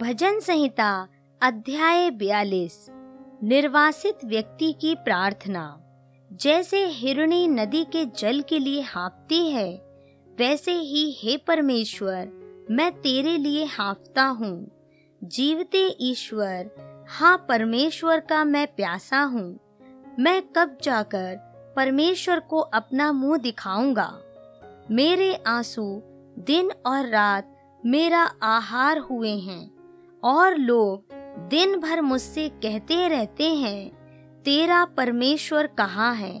भजन संहिता अध्याय 42 निर्वासित व्यक्ति की प्रार्थना। जैसे हिरणी नदी के जल के लिए हाँफती है, वैसे ही हे परमेश्वर, मैं तेरे लिए हाँफता हूँ। जीवते ईश्वर, हाँ परमेश्वर का मैं प्यासा हूँ। मैं कब जाकर परमेश्वर को अपना मुंह दिखाऊंगा? मेरे आंसू दिन और रात मेरा आहार हुए हैं, और लोग दिन भर मुझसे कहते रहते हैं, तेरा परमेश्वर कहाँ है?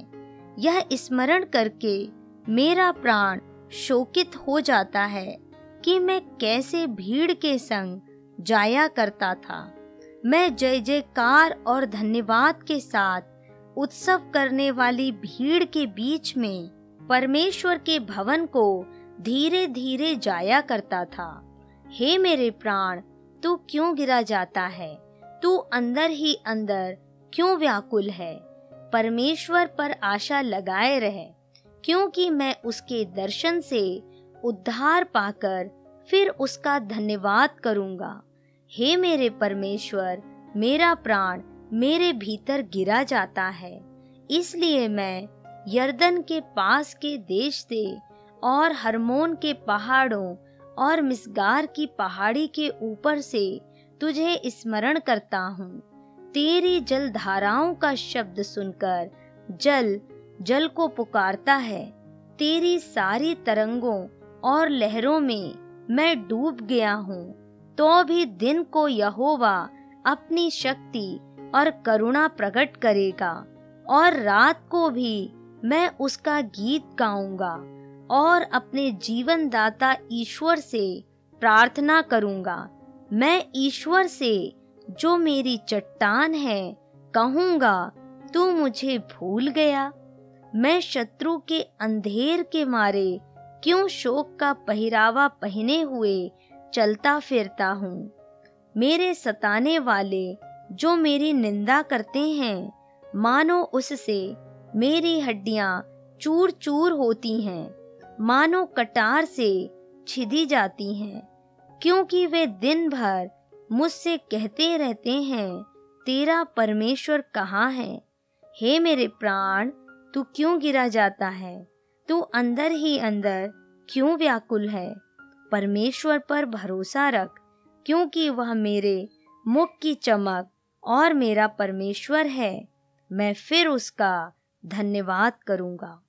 यह स्मरण करके मेरा प्राण शोकित हो जाता है कि मैं कैसे भीड़ के संग जाया करता था। मैं जय जयकार और धन्यवाद के साथ उत्सव करने वाली भीड़ के बीच में परमेश्वर के भवन को धीरे धीरे जाया करता था। हे मेरे प्राण, तू क्यों गिरा जाता है? तू अंदर ही अंदर क्यों व्याकुल है? परमेश्वर पर आशा लगाए रह, क्योंकि मैं उसके दर्शन से उद्धार पाकर फिर उसका धन्यवाद करूंगा। हे मेरे परमेश्वर, मेरा प्राण मेरे भीतर गिरा जाता है, इसलिए मैं यर्दन के पास के देश से और हरमोन के पहाड़ों और मिसगार की पहाड़ी के ऊपर से तुझे स्मरण करता हूँ। तेरी जलधाराओं का शब्द सुनकर जल जल को पुकारता है। तेरी सारी तरंगों और लहरों में मैं डूब गया हूँ, तो भी दिन को यहोवा अपनी शक्ति और करुणा प्रकट करेगा, और रात को भी मैं उसका गीत गाऊंगा और अपने जीवन दाता ईश्वर से प्रार्थना करूंगा। मैं ईश्वर से, जो मेरी चट्टान है, कहूंगा, तू मुझे भूल गया? मैं शत्रु के अंधेर के मारे क्यों शोक का पहरावा पहने हुए चलता फिरता हूँ? मेरे सताने वाले जो मेरी निंदा करते हैं, मानो उससे मेरी हड्डियां चूर चूर होती हैं, मानो कटार से छिदी जाती हैं, क्योंकि वे दिन भर मुझसे कहते रहते हैं, तेरा परमेश्वर कहाँ है? हे मेरे प्राण, तू क्यों गिरा जाता है? तू अंदर ही अंदर क्यों व्याकुल है? परमेश्वर पर भरोसा रख, क्योंकि वह मेरे मुख की चमक और मेरा परमेश्वर है। मैं फिर उसका धन्यवाद करूँगा।